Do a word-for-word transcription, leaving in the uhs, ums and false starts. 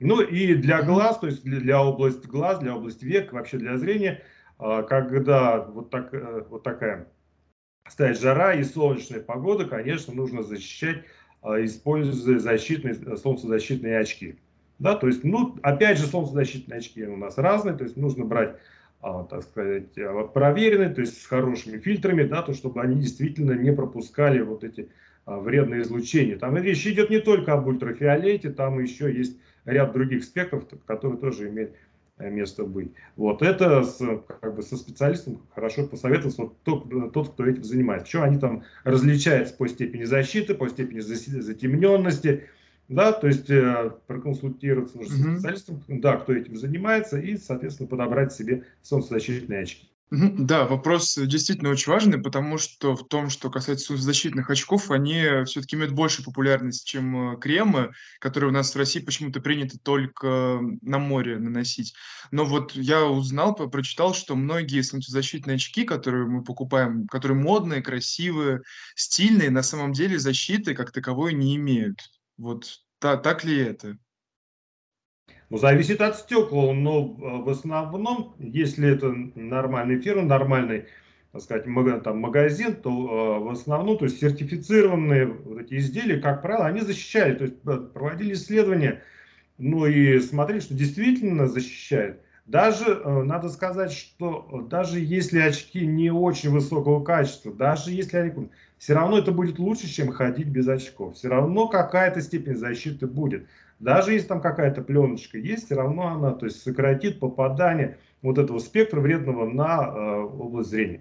Ну и для глаз, то есть для, для области глаз, для области век, вообще для зрения, когда вот, так, вот такая стоит жара и солнечная погода, конечно, нужно защищать, используя защитные, солнцезащитные очки. Да, то есть, ну, опять же, солнцезащитные очки у нас разные, то есть нужно брать, так сказать, проверенные, то есть с хорошими фильтрами, да, то, чтобы они действительно не пропускали вот эти вредные излучения. Там речь идет не только об ультрафиолете, там еще есть ряд других спектров, которые тоже имеют место быть. Вот это с, как бы со специалистом хорошо посоветовался вот тот, тот, кто этим занимается. Что они там различаются по степени защиты, по степени затемненности, да, то есть э, проконсультироваться нужно с специалистом, да, кто этим занимается, и, соответственно, подобрать себе солнцезащитные очки. Да, вопрос действительно очень важный, потому что в том, что касается солнцезащитных очков, они все-таки имеют больше популярность, чем кремы, которые у нас в России почему-то принято только на море наносить. Но вот я узнал, прочитал, что многие солнцезащитные очки, которые мы покупаем, которые модные, красивые, стильные, на самом деле защиты как таковой не имеют. Вот та, так ли это? Ну, зависит от стекла, но в основном, если это нормальная фирма, нормальный, так сказать, там, магазин, то в основном, то есть сертифицированные вот эти изделия, как правило, они защищали, то есть проводили исследования, ну и смотрели, что действительно защищает. Даже, надо сказать, что даже если очки не очень высокого качества, даже если они, все равно это будет лучше, чем ходить без очков, все равно какая-то степень защиты будет. Даже если там какая-то пленочка есть, все равно она, то есть, сократит попадание вот этого спектра вредного на э, область зрения.